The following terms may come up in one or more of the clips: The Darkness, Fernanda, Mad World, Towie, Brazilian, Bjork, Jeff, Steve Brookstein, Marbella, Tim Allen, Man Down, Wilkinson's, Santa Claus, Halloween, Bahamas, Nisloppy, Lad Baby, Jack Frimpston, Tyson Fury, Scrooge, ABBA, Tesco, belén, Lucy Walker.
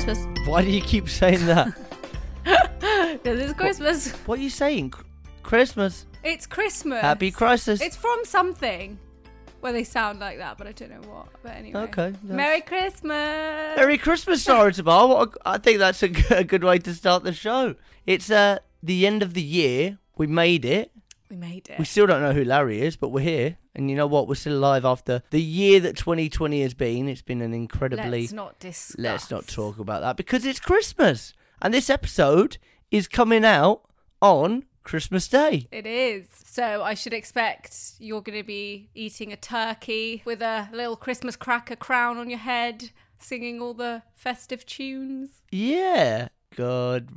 Christmas. Why do you keep saying that? Because it's Christmas. What are you saying? Christmas. It's Christmas. Happy Crisis. It's from something. Well, they sound like that, but I don't know what. But anyway. Okay. Yes. Merry Christmas. Merry Christmas, Sarah Tabar. I think that's a good way to start the show. It's the end of the year. We made it. We made it. We still don't know who Larry is, but we're here. And you know what? We're still alive after the year that 2020 has been. It's been an incredibly... Let's not talk about that because it's Christmas. And this episode is coming out on Christmas Day. It is. So I should expect you're going to be eating a turkey with a little Christmas cracker crown on your head, singing all the festive tunes. Yeah. God,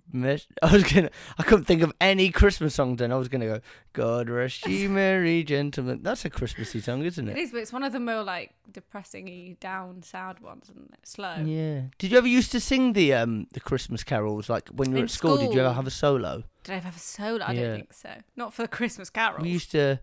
I couldn't think of any Christmas songs then. I was going to go, God rest ye merry gentlemen. That's a Christmassy song, isn't it? It is, but it's one of the more, like, depressing-y, down, sad ones, isn't it? Slow. Yeah. Did you ever used to sing the Christmas carols? Like, when you were at school, did you ever have a solo? Did I ever have a solo? I don't think so. Not for the Christmas carols. We used to,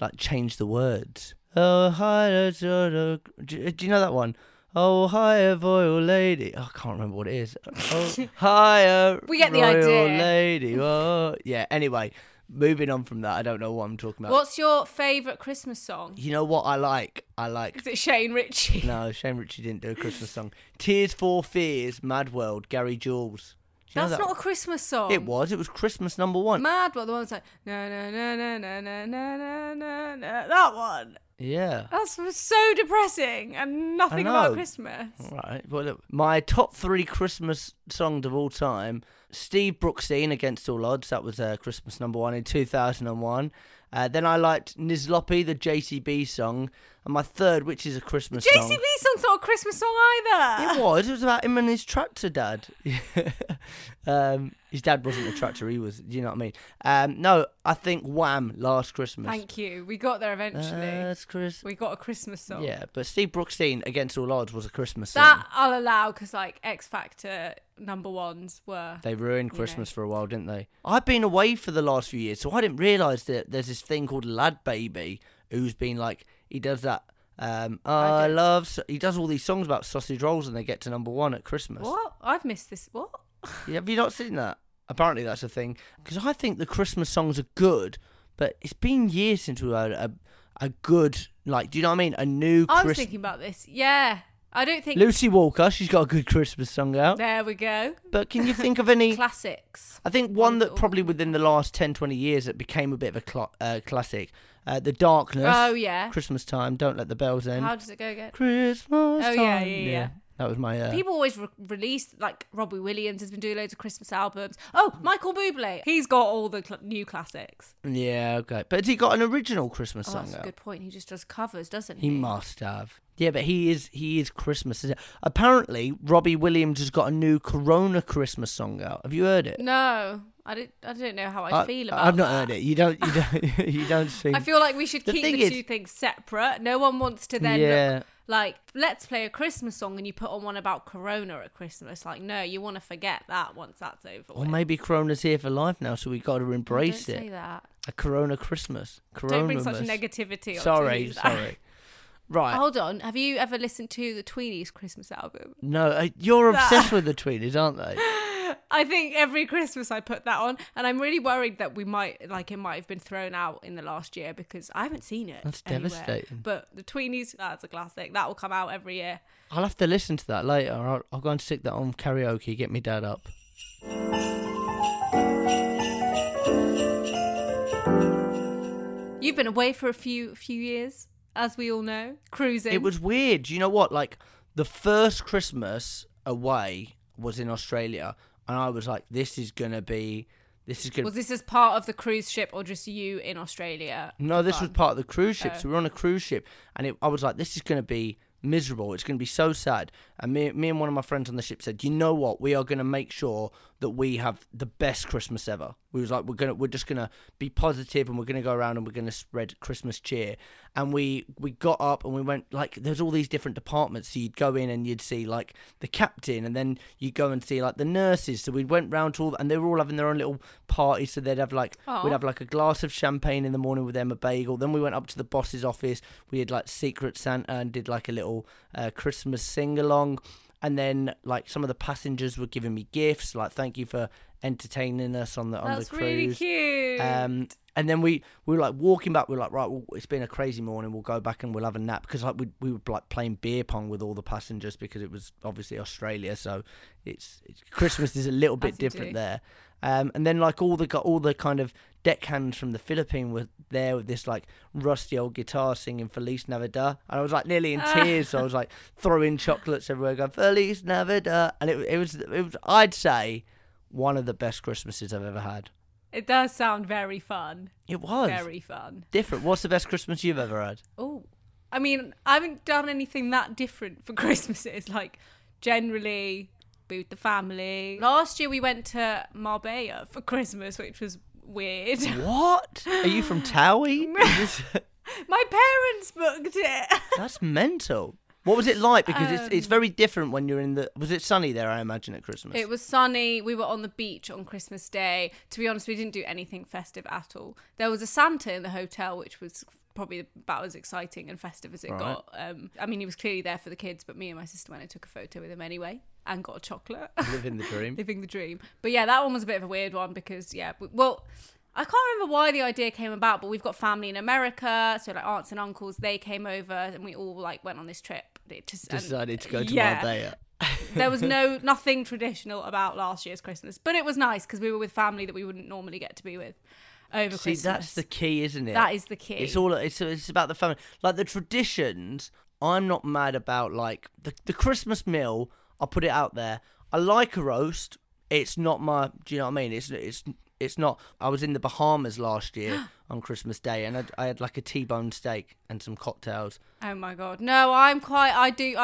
like, change the words. Oh, hi, do you know that one? Oh, hi, royal lady. Oh, I can't remember what it is. Oh, hi, we get the royal idea. Lady. Oh. Yeah, anyway, moving on from that. I don't know what I'm talking about. What's your favourite Christmas song? You know what I like? Is it Shane Ritchie? No, Shane Ritchie didn't do a Christmas song. Tears for Fears, Mad World, Gary Jules. That's not a Christmas song. It was. It was Christmas number one. Mad World, the one that's like, no, no, no, no, no, no, no, no, no. That one. Yeah. That's so depressing and nothing about Christmas. Right. Well, look, my top three Christmas songs of all time, Steve Brookstein, Against All Odds. That was Christmas number one in 2001. Then I liked Nisloppy, the JCB song. And my third, which is a Christmas song. The JCB song's not a Christmas song either. It was. It was about him and his tractor dad. His dad wasn't a tractor. He was, do you know what I mean? No, I think Wham! Last Christmas. Thank you. We got there eventually. We got a Christmas song. Yeah, but Steve Brookstein, Against All Odds, was a Christmas song. That I'll allow because, like, X Factor number ones were... They ruined Christmas for a while, didn't they? I've been away for the last few years, so I didn't realise that there's this thing called Lad Baby who's been, like... He does that. He does all these songs about sausage rolls and they get to number one at Christmas. What? I've missed this. What? Yeah, have you not seen that? Apparently that's a thing. Because I think the Christmas songs are good, but it's been years since we had a good, like, do you know what I mean? A new Christmas. I was thinking about this. Yeah. I don't think... Lucy Walker, she's got a good Christmas song out. There we go. But can you think of any... Classics. I think one that probably within the last 10, 20 years that became a bit of a classic... The Darkness. Oh, yeah. Christmas time. Don't let the bells in. How does it go again? Christmas time. Oh, yeah. That was my... People always release, like, Robbie Williams has been doing loads of Christmas albums. Oh, Michael Bublé. He's got all the new classics. Yeah, okay. But has he got an original Christmas song out? That's a good point. He just does covers, doesn't he? He must have. Yeah, but he is Christmas. Apparently, Robbie Williams has got a new Corona Christmas song out. Have you heard it? No. I don't know how I feel about it. I've not heard it. You don't you don't see. I feel like we should keep the two things separate. No one wants to then look like, let's play a Christmas song and you put on one about Corona at Christmas. Like, no, you want to forget that once that's over with. Or maybe Corona's here for life now, so we got to embrace it. Don't say that. A Corona Christmas. Don't bring such negativity on. Sorry. Right. Hold on. Have you ever listened to the Tweenies Christmas album? No, you're obsessed with the Tweenies, aren't they? I think every Christmas I put that on, and I'm really worried that it might have been thrown out in the last year because I haven't seen it. That's devastating. But the Tweenies, that's a classic. That will come out every year. I'll have to listen to that later. I'll go and stick that on karaoke, get me dad up. You've been away for a few years, as we all know, cruising. It was weird. You know what? Like, the first Christmas away was in Australia. And I was like, this is going to be... Was this as part of the cruise ship or just you in Australia? No, this was part of the cruise ship. So we were on a cruise ship and I was like, this is going to be miserable. It's going to be so sad. And me and one of my friends on the ship said, you know what? We are going to make sure that we have the best Christmas ever. We was like, we're just going to be positive and we're going to go around and we're going to spread Christmas cheer. And we got up and we went, like, there's all these different departments. So you'd go in and you'd see, like, the captain, and then you go and see, like, the nurses. So we went round to all, and they were all having their own little party. So they'd have, like, we'd have, like, a glass of champagne in the morning with Emma Bagel. Then we went up to the boss's office. We had, like, Secret Santa and did, like, a little Christmas sing-along. And then, like, some of the passengers were giving me gifts, like, thank you for entertaining us on the That's the cruise. That's really cute. And then we were, like, walking back. We were like, right, well, it's been a crazy morning. We'll go back and we'll have a nap. Because, like, we were, like, playing beer pong with all the passengers because it was obviously Australia. So it's Christmas is a little bit different there. And then, like, all the kind of deckhands from the Philippines were there with this, like, rusty old guitar singing Feliz Navidad. And I was, like, nearly in tears. So I was, like, throwing chocolates everywhere going, Feliz Navidad. And it was I'd say, one of the best Christmases I've ever had. It does sound very fun. It was. Very fun. Different. What's the best Christmas you've ever had? Oh, I mean, I haven't done anything that different for Christmases. Like, generally, with the family. Last year we went to Marbella for Christmas, which was weird. What? Are you from Towie? My parents booked it. That's mental. What was it like? Because it's very different when you're in the... Was it sunny there, I imagine, at Christmas? It was sunny. We were on the beach on Christmas Day. To be honest, we didn't do anything festive at all. There was a Santa in the hotel, which was probably about as exciting and festive as it got. I mean, he was clearly there for the kids, but me and my sister went and took a photo with him anyway. And got a chocolate. Living the dream. Living the dream. But yeah, that one was a bit of a weird one because, yeah, well, I can't remember why the idea came about, but we've got family in America, so like aunts and uncles, they came over and we all like went on this trip. It just decided to go to Marbella. There was nothing traditional about last year's Christmas, but it was nice because we were with family that we wouldn't normally get to be with over Christmas. See, that's the key, isn't it? That is the key. It's all it's about the family, like the traditions. I'm not mad about like the Christmas meal. I'll put it out there. I like a roast. It's not my... Do you know what I mean? It's not... I was in the Bahamas last year on Christmas Day and I had like a T-bone steak and some cocktails. Oh my God. No, I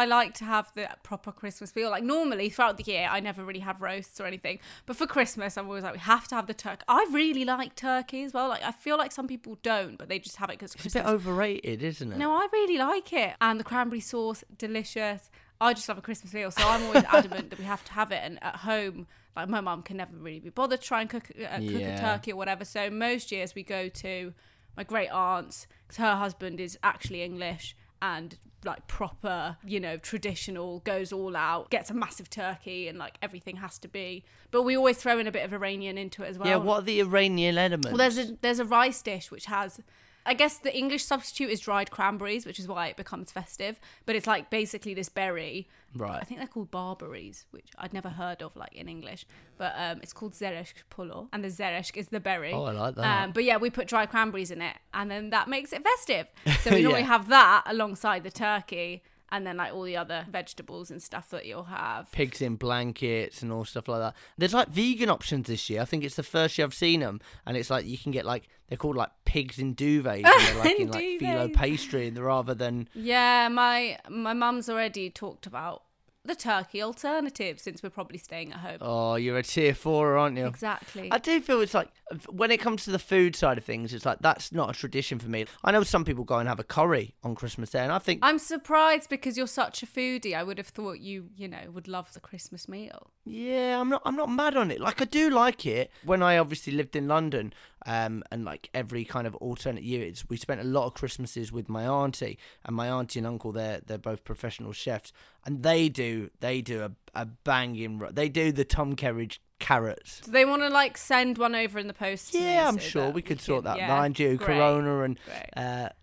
like to have the proper Christmas meal. Like normally throughout the year, I never really have roasts or anything. But for Christmas, I'm always like, we have to have the turkey. I really like turkey as well. Like I feel like some people don't, but they just have it because Christmas. It's a bit overrated, isn't it? No, I really like it. And the cranberry sauce, delicious. I just love a Christmas meal, so I'm always adamant that we have to have it. And at home, like my mum can never really be bothered to try and cook a turkey or whatever. So most years we go to my great aunt's because her husband is actually English and like proper, you know, traditional, goes all out, gets a massive turkey and like everything has to be. But we always throw in a bit of Iranian into it as well. Yeah, what are the Iranian elements? Well, there's a rice dish which has... I guess the English substitute is dried cranberries, which is why it becomes festive. But it's like basically this berry. Right. I think they're called barberries, which I'd never heard of like in English. But it's called zereshk polo. And the zereshk is the berry. Oh, I like that. But yeah, we put dried cranberries in it. And then that makes it festive. So we normally have that alongside the turkey. And then like all the other vegetables and stuff that you'll have. Pigs in blankets and all stuff like that. There's like vegan options this year. I think it's the first year I've seen them. And it's like you can get like, they're called like pigs in duvets. And they're like in like phyllo pastry rather than... Yeah, my mum's already talked about the turkey alternative since we're probably staying at home. Oh, you're a tier 4, aren't you? Exactly. I do feel it's like, when it comes to the food side of things, it's like, that's not a tradition for me. I know some people go and have a curry on Christmas Day, and I think... I'm surprised because you're such a foodie. I would have thought you know, would love the Christmas meal. Yeah, I'm not mad on it. Like, I do like it. When I obviously lived in London... and like every kind of alternate year, we spent a lot of Christmases with my auntie, and my auntie and uncle, they're both professional chefs, and they do a banging, they do the Tom Kerridge carrots. Do they want to like send one over in the post? Yeah, I'm sure we could sort that. Mind you, Corona and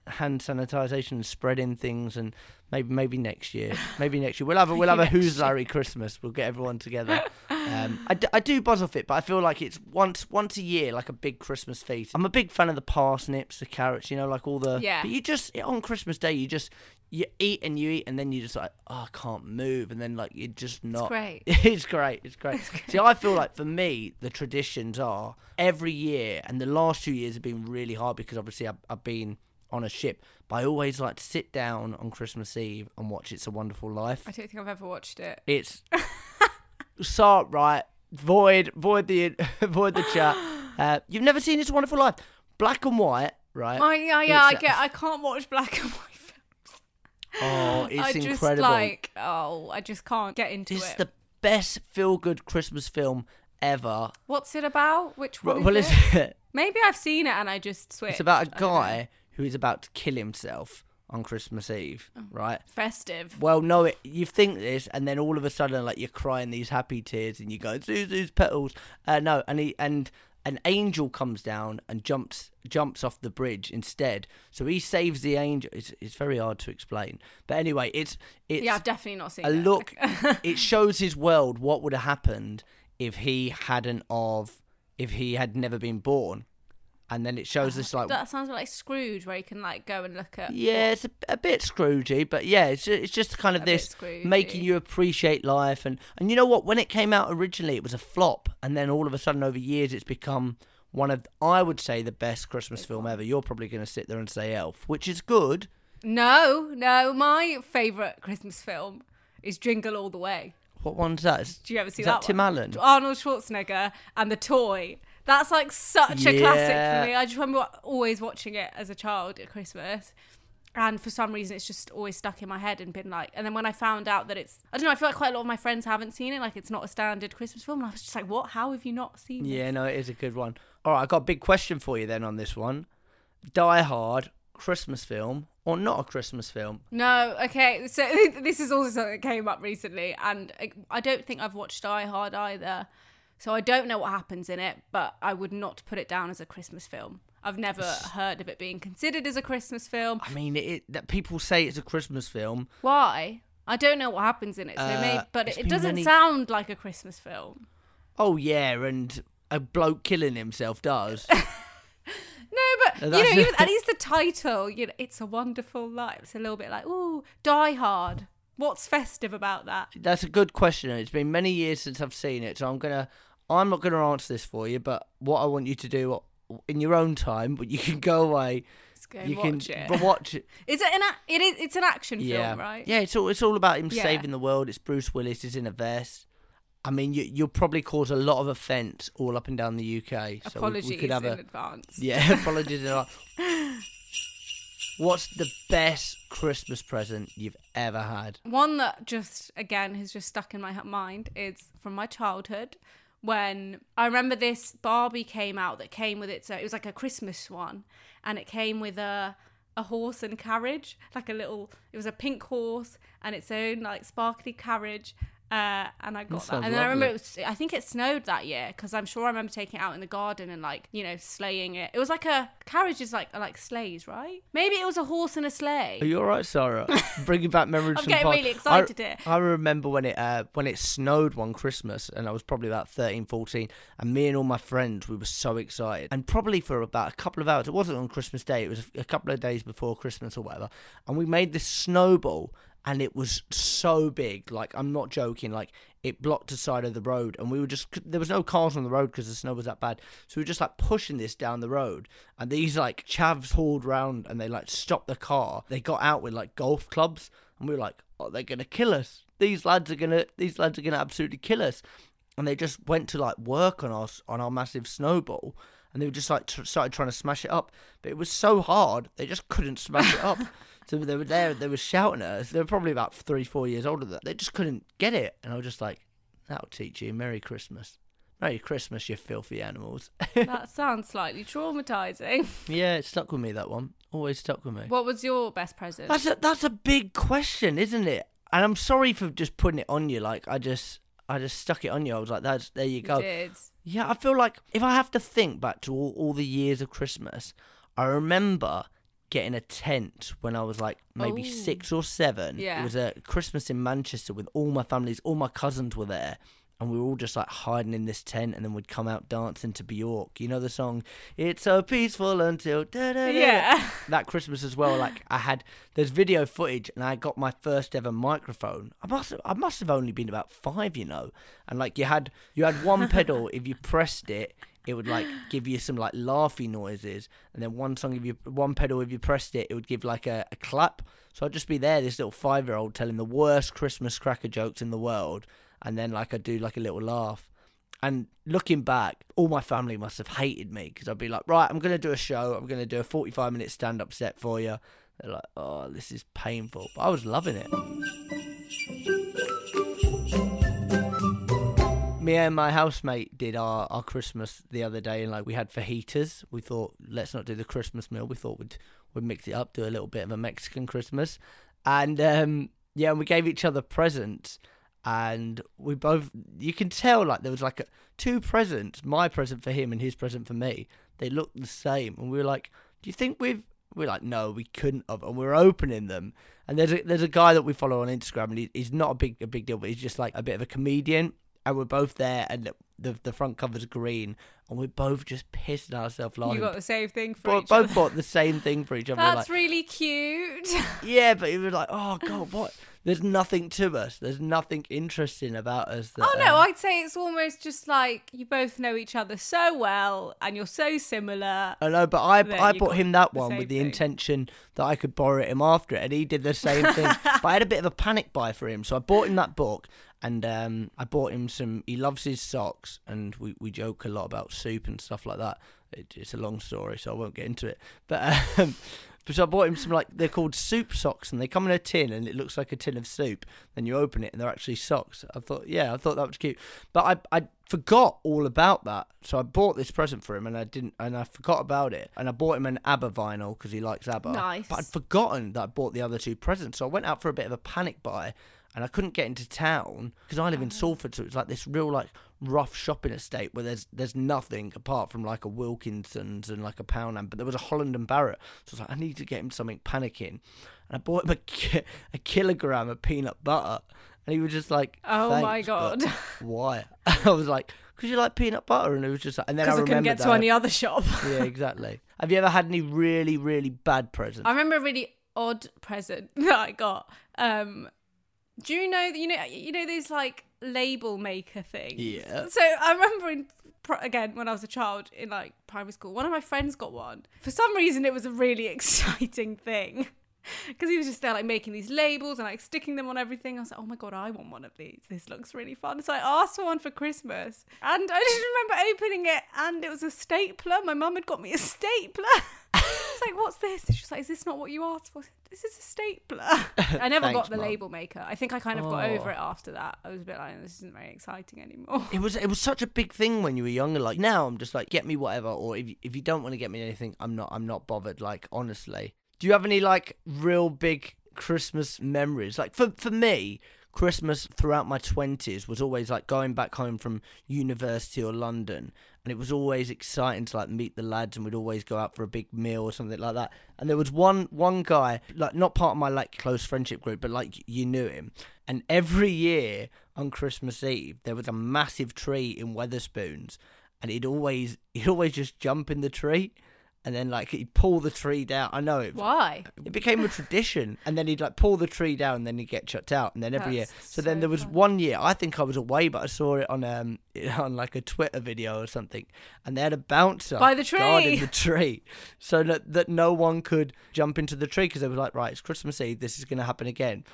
hand sanitisation and spreading things, and maybe next year. Maybe next year we'll have a Who's Larry Christmas. We'll get everyone together. I do buzz off it, but I feel like it's once a year, like a big Christmas feast. I'm a big fan of the parsnips, the carrots, you know, like all the. Yeah. But you just on Christmas Day, you eat, and then you just like, oh, I can't move, and then like you're just not. It's great. It's great. See, I feel like for me, the traditions are every year, and the last 2 years have been really hard because obviously I've been on a ship, but I always like to sit down on Christmas Eve and watch It's a Wonderful Life. I don't think I've ever watched it. It's start right, void the chat. You've never seen It's a Wonderful Life, black and white, right? I can't watch black and white films. Oh, it's incredible. I just can't get into it. It's the best feel-good Christmas film ever. What's it about? Which one? Well, is it? Maybe I've seen it and I just switched. It's about a guy who is about to kill himself on Christmas Eve, right? Festive. Well, no, you think this, and then all of a sudden, like, you're crying these happy tears, and you go, Zuzu's petals. No, and he, and an angel comes down and jumps off the bridge instead. So he saves the angel. It's very hard to explain. But anyway, it's yeah, I've definitely not seen it. Look, it shows his world what would have happened if he had never been born. And then it shows this, like... That sounds like Scrooge, where you can, like, go and look at... Yeah, it's a bit Scroogey, but, yeah, it's just kind of this making you appreciate life. And you know what? When it came out originally, it was a flop. And then all of a sudden, over years, it's become one of, I would say, the best Christmas film ever. You're probably going to sit there and say Elf, which is good. No. My favourite Christmas film is Jingle All the Way. What one's that? Do you ever see that one? Is that Tim Allen? Arnold Schwarzenegger and the toy... That's, like, such a classic for me. I just remember always watching it as a child at Christmas. And for some reason, it's just always stuck in my head and been like... And then when I found out that it's... I don't know, I feel like quite a lot of my friends haven't seen it. Like, it's not a standard Christmas film. And I was just like, what? How have you not seen it? Yeah, no, it is a good one. All right, I've got a big question for you then on this one. Die Hard, Christmas film, or not a Christmas film? No, okay. So this is also something that came up recently. And I don't think I've watched Die Hard either. So I don't know what happens in it, but I would not put it down as a Christmas film. I've never heard of it being considered as a Christmas film. I mean, that people say it's a Christmas film. Why? I don't know what happens in it, so maybe, but it doesn't sound like a Christmas film. Oh, yeah, and a bloke killing himself does. No, but, you know, even, at least the title, you know, It's a Wonderful Life. It's a little bit like, ooh, Die Hard. What's festive about that? That's a good question. It's been many years since I've seen it, so I'm not going to answer this for you, but what I want you to do in your own time, but you can go away. Let's go you watch can it. Watch it. It's an action film, right? Yeah, it's all about him saving the world. It's Bruce Willis. He's in a vest. I mean, you'll probably cause a lot of offence all up and down the UK. So apologies we could have in advance. Yeah, apologies in advance. What's the best Christmas present you've ever had? One that just, again, has just stuck in my mind is from my childhood. When I remember this Barbie came out that came with it, so it was like a Christmas one, and it came with a horse and carriage, like it was a pink horse and its own like sparkly carriage, and I got that. And then I remember I think it snowed that year, because I'm sure I remember taking it out in the garden and, like, you know, sleighing it. It was like a carriage is like sleighs, right? Maybe it was a horse and a sleigh. Are you all right, Sarah? Bringing back memories. I'm getting really excited here. I remember when it snowed one Christmas, and I was probably about 13, 14, and me and all my friends, we were so excited, and probably for about a couple of hours. It wasn't on Christmas Day. It was a couple of days before Christmas or whatever, and we made this snowball. And it was so big, like, I'm not joking, like, it blocked the side of the road. And we were just, there was no cars on the road because the snow was that bad. So we were just, like, pushing this down the road. And these, like, chavs hauled round and they, like, stopped the car. They got out with, like, golf clubs. And we were like, oh, they're going to kill us. These lads are going to absolutely kill us. And they just went to, like, work on our massive snowball. And they were just, like, started trying to smash it up. But it was so hard, they just couldn't smash it up. So they were there, they were shouting at us. They were probably about 3-4 years older than that. They just couldn't get it. And I was just like, that'll teach you. Merry Christmas. Merry Christmas, you filthy animals. That sounds slightly traumatising. Yeah, it stuck with me, that one. Always stuck with me. What was your best present? That's a big question, isn't it? And I'm sorry for just putting it on you. Like, I just stuck it on you. I was like, there you go. You did. Yeah, I feel like if I have to think back to all the years of Christmas, I remember... getting a tent when I was like maybe 6 or 7. Yeah. It was a Christmas in Manchester with all my families, all my cousins were there, and we were all just like hiding in this tent, and then we'd come out dancing to Bjork. You know the song, It's So Peaceful Until... Yeah. That Christmas as well, like there's video footage, and I got my first ever microphone. I must have only been about 5, you know, and like you had one pedal, if you pressed it, it would, like, give you some, like, laughy noises. And then one pedal, if you pressed it, it would give, like, a clap. So I'd just be there, this little 5-year-old, telling the worst Christmas cracker jokes in the world. And then, like, I'd do, like, a little laugh. And looking back, all my family must have hated me, because I'd be like, right, I'm going to do a show. I'm going to do a 45-minute stand-up set for you. They're like, oh, this is painful. But I was loving it. me and my housemate did our Christmas the other day, and like we had fajitas. We thought, let's not do the Christmas meal. We thought we'd mix it up, do a little bit of a Mexican Christmas. And yeah, and we gave each other presents. And we both, you can tell, like, there was like two presents, my present for him and his present for me. They looked the same. And we were like, do you think we're like, no, we couldn't have. And we're opening them. And there's a guy that we follow on Instagram, and he's not a big deal, but he's just like a bit of a comedian. And we're both there, and the front cover's green, and we're both just pissing ourselves laughing. You got the same thing for each other. Both bought the same thing for each other. That's like, really cute. Yeah, but it was like, oh God, what? There's nothing to us. There's nothing interesting about us. That, oh no, I'd say it's almost just like you both know each other so well, and you're so similar. I know, but I bought him that one with the intention that I could borrow him after it, and he did the same thing. But I had a bit of a panic buy for him, so I bought him that book. And I bought him some, he loves his socks, and we joke a lot about soup and stuff like that. It's a long story, so I won't get into it. But so I bought him some, like, they're called soup socks, and they come in a tin, and it looks like a tin of soup. Then you open it, and they're actually socks. I thought that was cute. But I forgot all about that. So I bought this present for him, and I forgot about it. And I bought him an ABBA vinyl, because he likes ABBA. Nice. But I'd forgotten that I bought the other two presents, so I went out for a bit of a panic buy. And I couldn't get into town because I live in Salford, so it's like this real like rough shopping estate where there's nothing apart from like a Wilkinson's and like a Poundland. But there was a Holland and Barrett, so I was like, I need to get him something panicking. And I bought him a kilogram of peanut butter, and he was just like, "Oh my God, why?" I was like, "Because you like peanut butter," and it was just like, and then I remembered couldn't get to any other shop. Yeah, exactly. Have you ever had any really really bad presents? I remember a really odd present that I got. Do you know these like label maker things? Yeah. So I remember again when I was a child in like primary school, one of my friends got one. For some reason, it was a really exciting thing because he was just there like making these labels and like sticking them on everything. I was like, oh my God, I want one of these. This looks really fun. So I asked for one for Christmas, and I just remember opening it, and it was a stapler. My mum had got me a stapler. It's like, what's this? She's like, is this not what you asked for? This is a stapler. I never got the label maker. I think I kind of got over it after that. I was a bit like, this isn't very exciting anymore. It was such a big thing when you were younger. Like now, I'm just like, get me whatever, or if you don't want to get me anything, I'm not bothered. Like honestly, do you have any like real big Christmas memories? Like for me, Christmas throughout my 20s was always like going back home from university or London, and it was always exciting to like meet the lads, and we'd always go out for a big meal or something like that. And there was one guy, like not part of my like close friendship group, but like you knew him. And every year on Christmas Eve there was a massive tree in Wetherspoons, and he'd always just jump in the tree. And then, like, he'd pull the tree down. I know. Why? It became a tradition. And then he'd, like, pull the tree down, and then he'd get chucked out. And then every year. So then there was one year, I think I was away, but I saw it on like, a Twitter video or something. And they had a bouncer guarding the tree so that no one could jump into the tree, because they were like, right, it's Christmas Eve. This is going to happen again.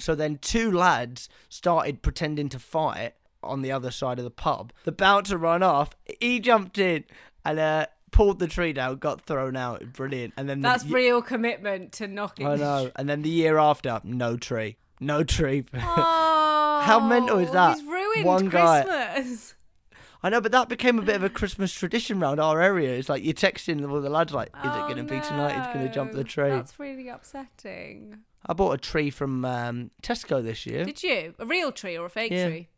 So then two lads started pretending to fight on the other side of the pub. The bouncer ran off. He jumped in and... pulled the tree down, got thrown out. Brilliant. And then that's real commitment to knocking. I know. And then the year after, no tree. Oh, how mental is that? He's ruined one Christmas. Guy. I know, but that became a bit of a Christmas tradition round our area. It's like you're texting all the lads, like, "Is it going to be tonight? It's going to jump the tree." That's really upsetting. I bought a tree from Tesco this year. Did you? A real tree or a fake tree?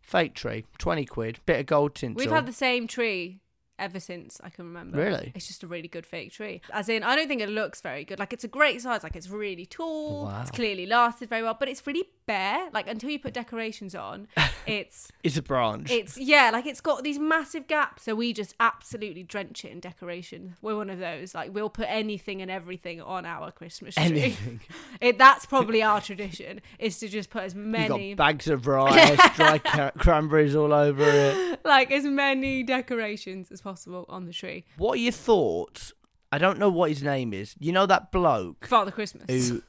Fake tree, 20 quid, bit of gold tinsel. We've had the same tree ever since I can remember. Really? It's just a really good fake tree. As in, I don't think it looks very good. Like, it's a great size. Like, it's really tall. Wow. It's clearly lasted very well. But it's really bare. Like, until you put decorations on, it's... it's a branch. It's, yeah, like, it's got these massive gaps. So we just absolutely drench it in decoration. We're one of those. Like, we'll put anything and everything on our Christmas tree. Anything. That's probably our tradition, is to just put as many... You've got bags of rice, dry cranberries all over it. Like, as many decorations as possible on the tree. What are your thoughts? I don't know what his name is. You know that bloke, Father Christmas, who,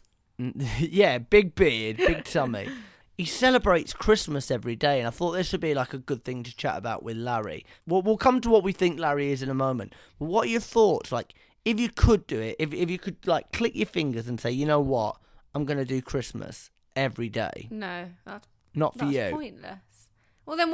yeah, big beard, big tummy. He celebrates Christmas every day, and I thought this would be like a good thing to chat about with Larry. We'll come to what we think Larry is in a moment. But what are your thoughts? Like, if you could do it, if you could like click your fingers and say, you know what, I'm gonna do Christmas every day. No, that's not for you. Pointless. Well, then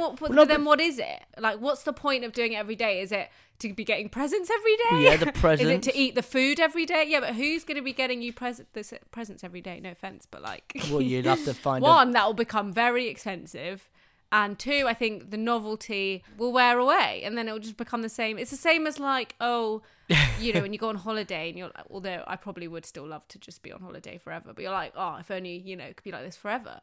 what is it? Like, what's the point of doing it every day? Is it to be getting presents every day? Yeah, the presents. Is it to eat the food every day? Yeah, but who's going to be getting you presents every day? No offense, but like... Well, you'd have to find... One, that will become very expensive. And two, I think the novelty will wear away and then it'll just become the same. It's the same as like, oh, you know, when you go on holiday and you're like, although I probably would still love to just be on holiday forever. But you're like, oh, if only, you know, it could be like this forever.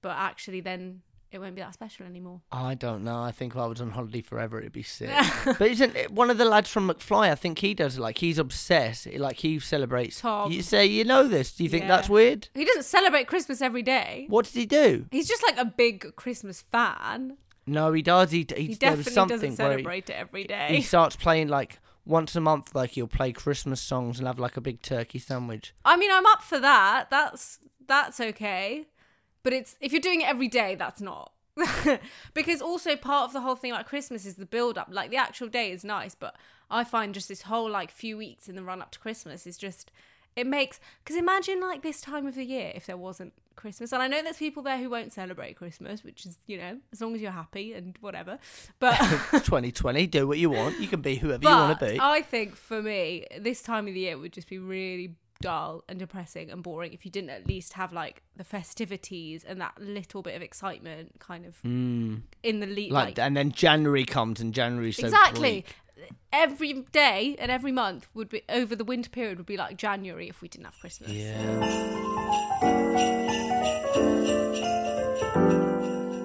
But actually then it won't be that special anymore. I don't know. I think if I was on holiday forever, it'd be sick. But isn't it one of the lads from McFly? I think he does. Like, he's obsessed. Like, he celebrates. Tom. You say, you know this. Do you think that's weird? He doesn't celebrate Christmas every day. What does he do? He's just like a big Christmas fan. No, he does. He definitely doesn't celebrate it every day. He starts playing like... Once a month, like, you'll play Christmas songs and have, like, a big turkey sandwich. I mean, I'm up for that. That's okay. But it's if you're doing it every day, that's not. Because also part of the whole thing about Christmas is the build-up. Like, the actual day is nice, but I find just this whole, like, few weeks in the run-up to Christmas is just... It makes... Because imagine, like, this time of the year if there wasn't Christmas. And I know there's people there who won't celebrate Christmas, which is, you know, as long as you're happy and whatever. But 2020, do what you want. You can be whoever you want to be. I think, for me, this time of the year would just be really dull and depressing and boring if you didn't at least have, like, the festivities and that little bit of excitement kind of in the lead. Like, and then January comes and January's so bleak. Every day and every month would be over the winter period would be like January if we didn't have Christmas.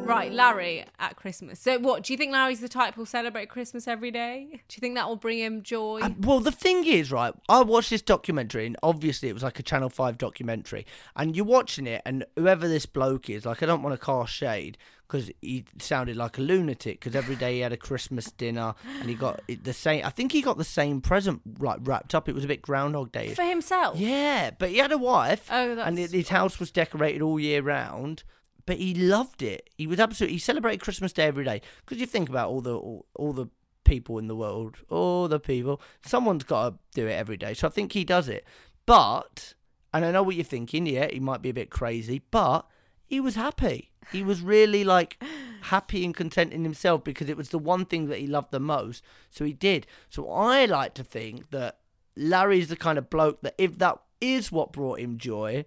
Right, Larry at Christmas. So what, do you think Larry's the type who'll celebrate Christmas every day? Do you think that will bring him joy? Well, the thing is, right, I watched this documentary and obviously it was like a Channel 5 documentary and you're watching it and whoever this bloke is, like I don't want to cast shade because he sounded like a lunatic because every day he had a Christmas dinner and he got the same, I think he got the same present like wrapped up. It was a bit Groundhog Day. For himself? Yeah, but he had a wife and his house was decorated all year round. But he loved it. He celebrated Christmas Day every day. Because you think about all the people in the world, all the people. Someone's got to do it every day. So I think he does it. But, and I know what you're thinking, yeah, he might be a bit crazy, but he was happy. He was really like happy and content in himself because it was the one thing that he loved the most. So he did. So I like to think that Larry's the kind of bloke that if that is what brought him joy...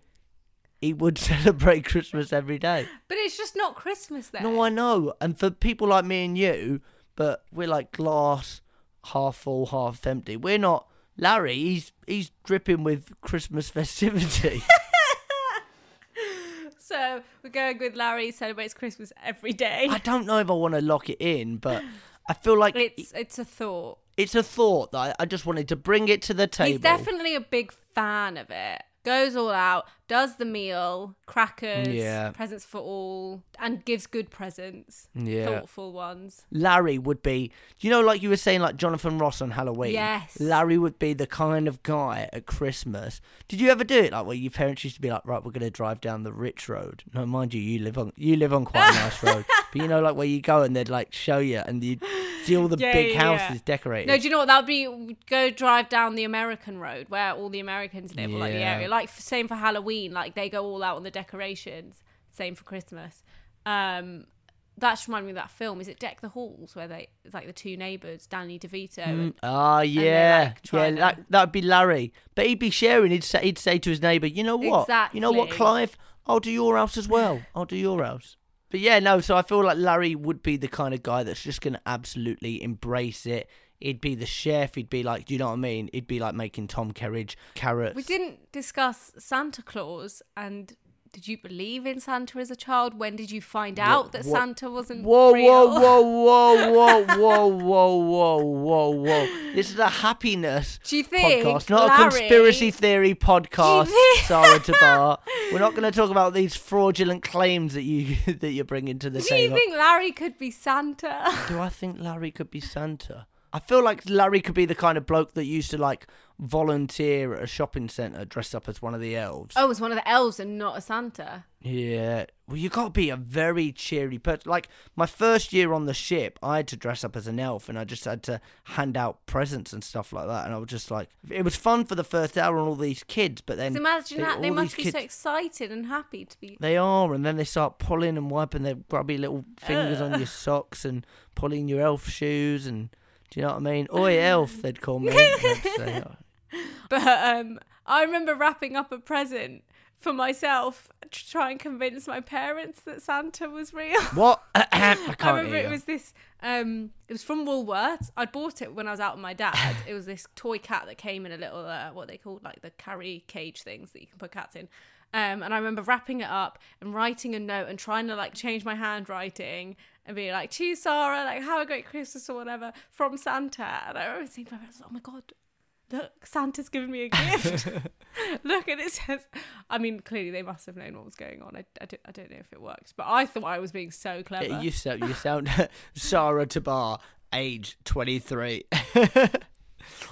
He would celebrate Christmas every day. But it's just not Christmas then. No, I know. And for people like me and you, but we're like glass, half full, half empty. We're not... Larry, he's dripping with Christmas festivity. So we're going with Larry celebrates Christmas every day. I don't know if I want to lock it in, but I feel like... It's a thought. It's a thought that I just wanted to bring it to the table. He's definitely a big fan of it. Goes all out, does the meal, crackers, presents for all, and gives good presents, thoughtful ones. Larry would be, you know, like you were saying, like Jonathan Ross on Halloween. Yes. Larry would be the kind of guy at Christmas. Did you ever do it? Like where your parents used to be like, right, we're going to drive down the rich road. No, mind you, you live on quite a nice road. But you know, like where you go and they'd like show you and you'd see all the big houses decorated. No, do you know what? That would be, go drive down the American road where all the Americans live, or like the area. Like same for Halloween, like they go all out on the decorations. Same for Christmas. That's reminding me of that film. Is it Deck the Halls where it's like the two neighbours, Danny DeVito? That'd be Larry. But he'd be sharing. He'd say to his neighbour, you know what? Exactly. You know what, Clive? I'll do your house as well. I'll do your house. But yeah, no. So I feel like Larry would be the kind of guy that's just going to absolutely embrace it. He'd be the chef. He'd be like, do you know what I mean? He'd be like making Tom Kerridge carrots. We didn't discuss Santa Claus. And did you believe in Santa as a child? When did you find out that Santa wasn't real? Whoa. This is a happiness podcast, not a conspiracy theory podcast, Sarah Tabar. We're not going to talk about these fraudulent claims that you're bringing to the table. Do you think Larry could be Santa? Do I think Larry could be Santa? I feel like Larry could be the kind of bloke that used to like volunteer at a shopping centre dressed up as one of the elves. Oh, it's one of the elves and not a Santa. Yeah. Well, you got to be a very cheery person. Like, my first year on the ship, I had to dress up as an elf, and I just had to hand out presents and stuff like that. And I was just like, it was fun for the first hour on all these kids, but then... So imagine that. They must be kids, so excited and happy to be... They are, and then they start pulling and wiping their grubby little fingers on your socks and pulling your elf shoes and... Do you know what I mean? Oi, elf, they'd call me. Say, oh. But I remember wrapping up a present for myself to try and convince my parents that Santa was real. What? I remember it was this, it was from Woolworths. I'd bought it when I was out with my dad. It was this toy cat that came in a little, what they called, like the carry cage things that you can put cats in. And I remember wrapping it up and writing a note and trying to like change my handwriting and be like, to Sarah, like, have a great Christmas or whatever, from Santa. And I remember thinking to my parents, oh my God, look, Santa's giving me a gift. Look, and it says, I mean, clearly they must have known what was going on. I don't know if it works, but I thought I was being so clever. Yeah, you sound Sarah Tabar, age 23.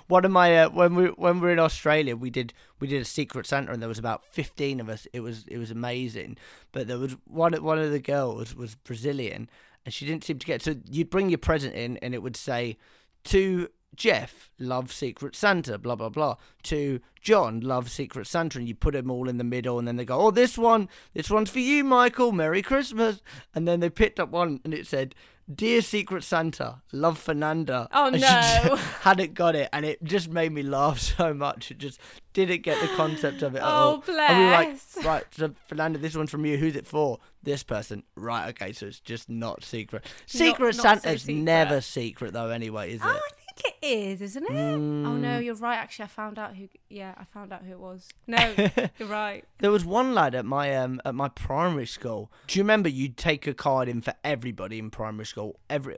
One of my when we were in Australia, we did a Secret Santa, and there was about 15 of us. It was amazing. But there was one of the girls was Brazilian, and she didn't seem to get. So you'd bring your present in, and it would say to Jeff, love Secret Santa, blah blah blah. To John, love Secret Santa, and you put them all in the middle, and then they go, oh, this one's for you, Michael. Merry Christmas. And then they picked up one, and it said, dear Secret Santa, love Fernanda. Oh, and no. She hadn't got it, and it just made me laugh so much. It just didn't get the concept of it at all. Oh, bless. And we were like, right, so Fernanda, this one's from you. Who's it for? This person. Right, okay, so it's just not secret. Secret Santa's never secret, though, anyway, is it? Oh, I think it is, isn't it? Mm. Oh, no, you're right, actually. I found out who it was. No, you're right. There was one lad at my primary school. Do you remember you'd take a card in for everybody in primary school?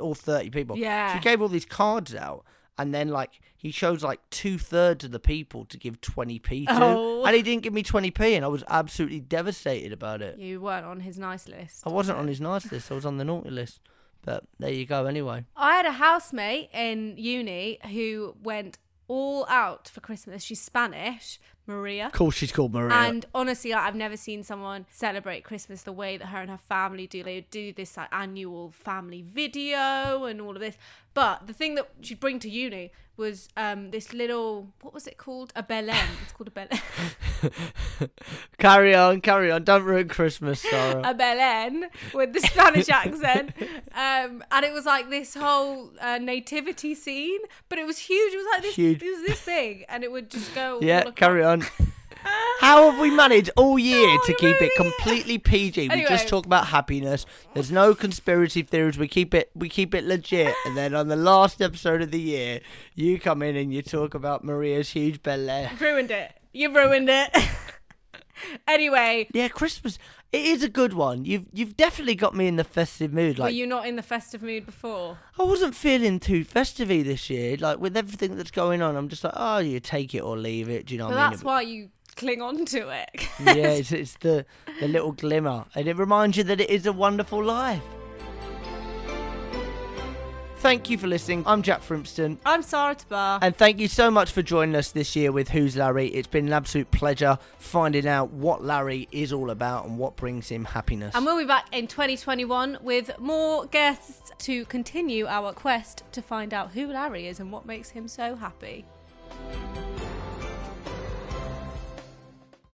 All 30 people. Yeah. So he gave all these cards out, and then like he chose like 2/3 of the people to give 20p to, and he didn't give me 20p, and I was absolutely devastated about it. You weren't on his nice list. I wasn't on his nice list. I was on the naughty list. But there you go. Anyway, I had a housemate in uni who went all out for Christmas. She's Spanish, Maria. Of course she's called Maria. And honestly, I've never seen someone celebrate Christmas the way that her and her family do. They would do this like annual family video and all of this. But the thing that she'd bring to uni was this little, what was it called? A belén. It's called a belén. Carry on. Don't ruin Christmas, Sarah. A belén with the Spanish accent. And it was like this whole nativity scene, but it was huge. It was like this huge. It was this big, and it would just go. Yeah, carry on. How have we managed all year to keep it completely PG? Anyway. We just talk about happiness. There's no conspiracy theories. We keep it legit. And then on the last episode of the year, you come in and you talk about Maria's huge belén. You ruined it. Anyway. Yeah, Christmas. It is a good one. You've definitely got me in the festive mood. Like, were you not in the festive mood before? I wasn't feeling too festive-y this year. Like, with everything that's going on, I'm just like, oh, you take it or leave it. Do you know what I mean? That's why you cling on to it. Yeah, it's the little glimmer. And it reminds you that it is a wonderful life. Thank you for listening. I'm Jack Frimpston. I'm Sarah Tabar. And thank you so much for joining us this year with Who's Larry? It's been an absolute pleasure finding out what Larry is all about and what brings him happiness. And we'll be back in 2021 with more guests to continue our quest to find out who Larry is and what makes him so happy.